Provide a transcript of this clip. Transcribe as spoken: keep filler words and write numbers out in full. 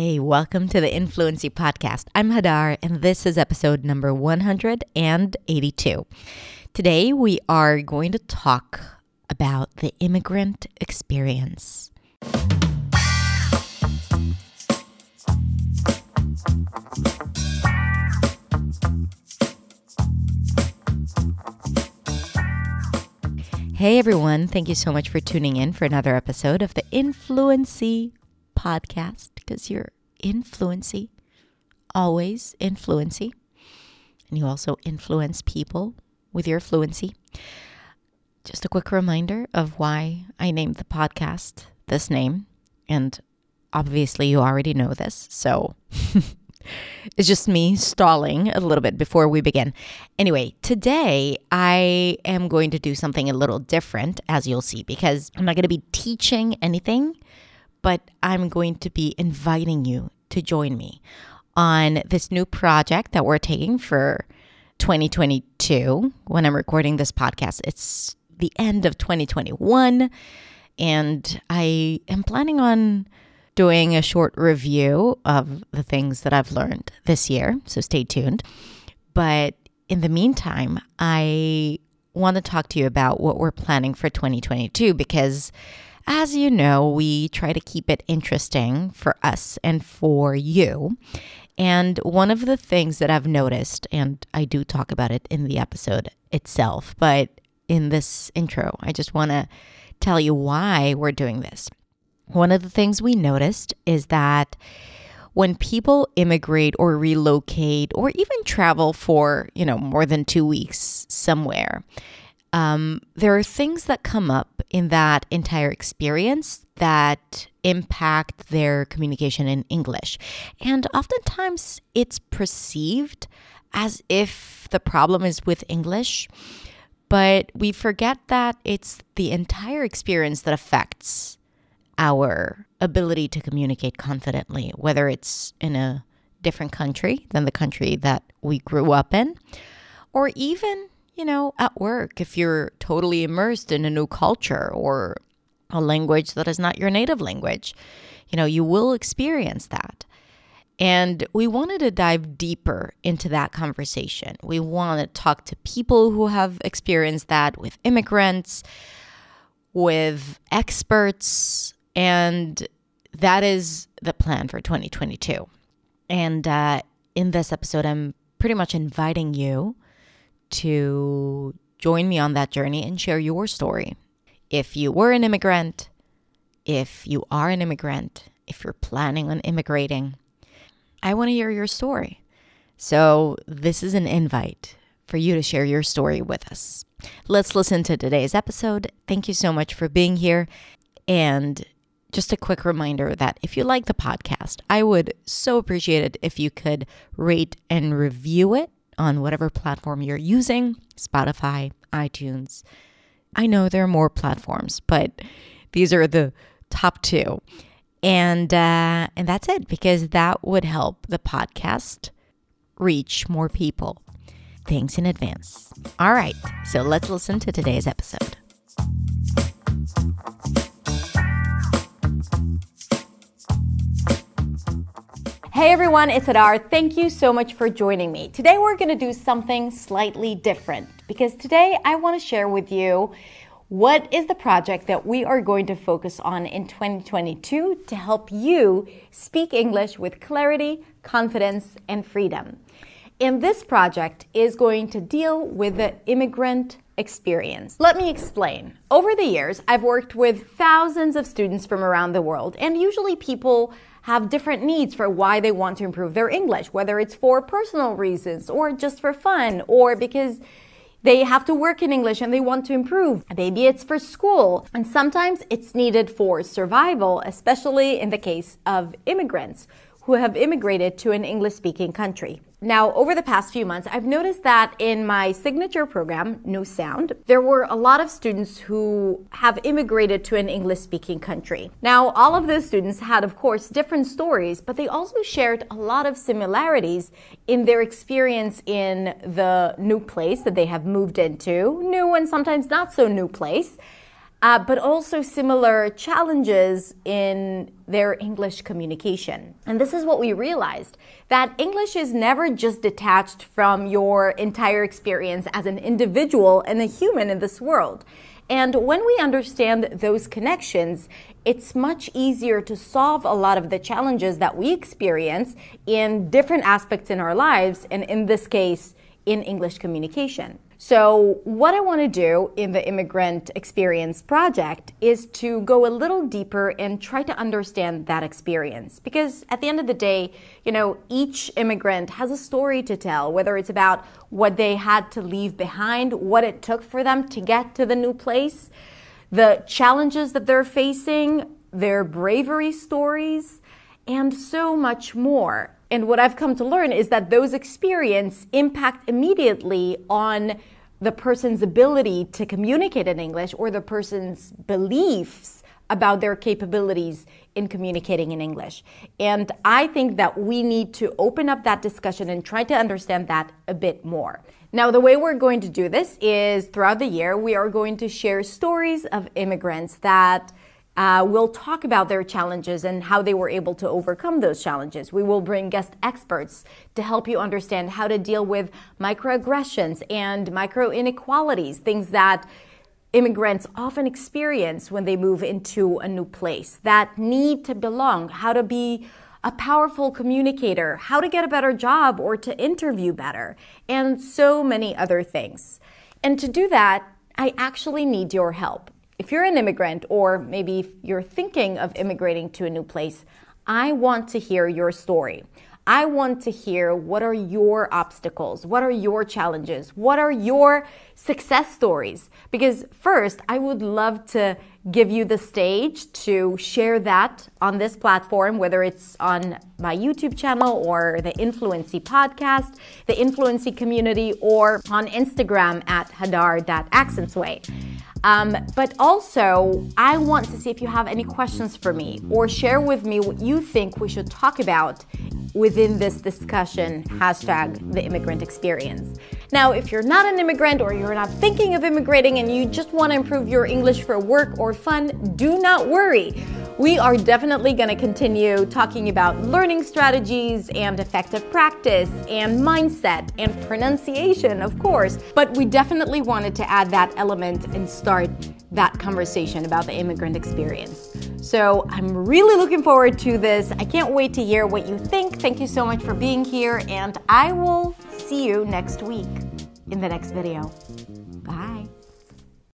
Hey, welcome to the Influency Podcast. I'm Hadar, and this is episode number one hundred eighty-two. Today, we are going to talk about the immigrant experience. Hey, everyone. Thank you so much for tuning in for another episode of the Influency Podcast, because you're influency, always influency, and you also influence people with your fluency. Just a quick reminder of why I named the podcast this name, and obviously you already know this, so it's just me stalling a little bit before we begin. Anyway, today I am going to do something a little different, as you'll see, because I'm not going to be teaching anything, but I'm going to be inviting you to join me on this new project that we're taking for twenty twenty-two. When I'm recording this podcast, it's the end of twenty twenty-one, and I am planning on doing a short review of the things that I've learned this year, so stay tuned. But in the meantime, I want to talk to you about what we're planning for twenty twenty-two, because as you know, we try to keep it interesting for us and for you. And one of the things that I've noticed, and I do talk about it in the episode itself, but in this intro, I just want to tell you why we're doing this. One of the things we noticed is that when people immigrate or relocate or even travel for, you know, more than two weeks somewhere, Um, there are things that come up in that entire experience that impact their communication in English. And oftentimes it's perceived as if the problem is with English, but we forget that it's the entire experience that affects our ability to communicate confidently, whether it's in a different country than the country that we grew up in, or even you know, at work, if you're totally immersed in a new culture or a language that is not your native language, you know, you will experience that. And we wanted to dive deeper into that conversation. We want to talk to people who have experienced that, with immigrants, with experts, and that is the plan for twenty twenty-two. And uh, in this episode, I'm pretty much inviting you to join me on that journey and share your story. If you were an immigrant, if you are an immigrant, if you're planning on immigrating, I want to hear your story. So this is an invite for you to share your story with us. Let's listen to today's episode. Thank you so much for being here. And just a quick reminder that if you like the podcast, I would so appreciate it if you could rate and review it on whatever platform you're using, Spotify, iTunes. I know there are more platforms, but these are the top two. And uh, and that's it, because that would help the podcast reach more people. Thanks in advance. All right, so let's listen to today's episode. Hey everyone, it's Hadar. Thank you so much for joining me. Today we're going to do something slightly different, because today I want to share with you what is the project that we are going to focus on in twenty twenty-two to help you speak English with clarity, confidence, and freedom. And this project is going to deal with the immigrant experience. Let me explain. Over the years, I've worked with thousands of students from around the world, and usually people have different needs for why they want to improve their English, whether it's for personal reasons or just for fun, or because they have to work in English and they want to improve. Maybe it's for school, and sometimes it's needed for survival, especially in the case of immigrants who have immigrated to an English-speaking country. Now, over the past few months, I've noticed that in my signature program, New Sound, there were a lot of students who have immigrated to an English-speaking country. Now, all of those students had, of course, different stories, but they also shared a lot of similarities in their experience in the new place that they have moved into, new and sometimes not so new place, uh, but also similar challenges in their English communication. And this is what we realized, that English is never just detached from your entire experience as an individual and a human in this world. And when we understand those connections, it's much easier to solve a lot of the challenges that we experience in different aspects in our lives, and in this case, in English communication. So what I want to do in the Immigrant Experience Project is to go a little deeper and try to understand that experience. Because at the end of the day, you know, each immigrant has a story to tell, whether it's about what they had to leave behind, what it took for them to get to the new place, the challenges that they're facing, their bravery stories, and so much more. And what I've come to learn is that those experiences impact immediately on the person's ability to communicate in English, or the person's beliefs about their capabilities in communicating in English. And I think that we need to open up that discussion and try to understand that a bit more. Now, the way we're going to do this is throughout the year, we are going to share stories of immigrants that Uh, we'll talk about their challenges and how they were able to overcome those challenges. We will bring guest experts to help you understand how to deal with microaggressions and micro inequalities, things that immigrants often experience when they move into a new place, that need to belong, how to be a powerful communicator, how to get a better job or to interview better, and so many other things. And to do that, I actually need your help. If you're an immigrant, or maybe if you're thinking of immigrating to a new place, I want to hear your story. I want to hear, what are your obstacles? What are your challenges? What are your success stories? Because first, I would love to give you the stage to share that on this platform, whether it's on my YouTube channel or the Influency Podcast, the Influency community, or on Instagram at hadar dot accentsway. Um, but also, I want to see if you have any questions for me, or share with me what you think we should talk about within this discussion, hashtag the immigrant experience. Now, if you're not an immigrant, or you're not thinking of immigrating and you just want to improve your English for work or fun, do not worry. We are definitely going to continue talking about learning strategies and effective practice and mindset and pronunciation, of course. But we definitely wanted to add that element and start that conversation about the immigrant experience. So I'm really looking forward to this. I can't wait to hear what you think. Thank you so much for being here, and I will see you next week in the next video.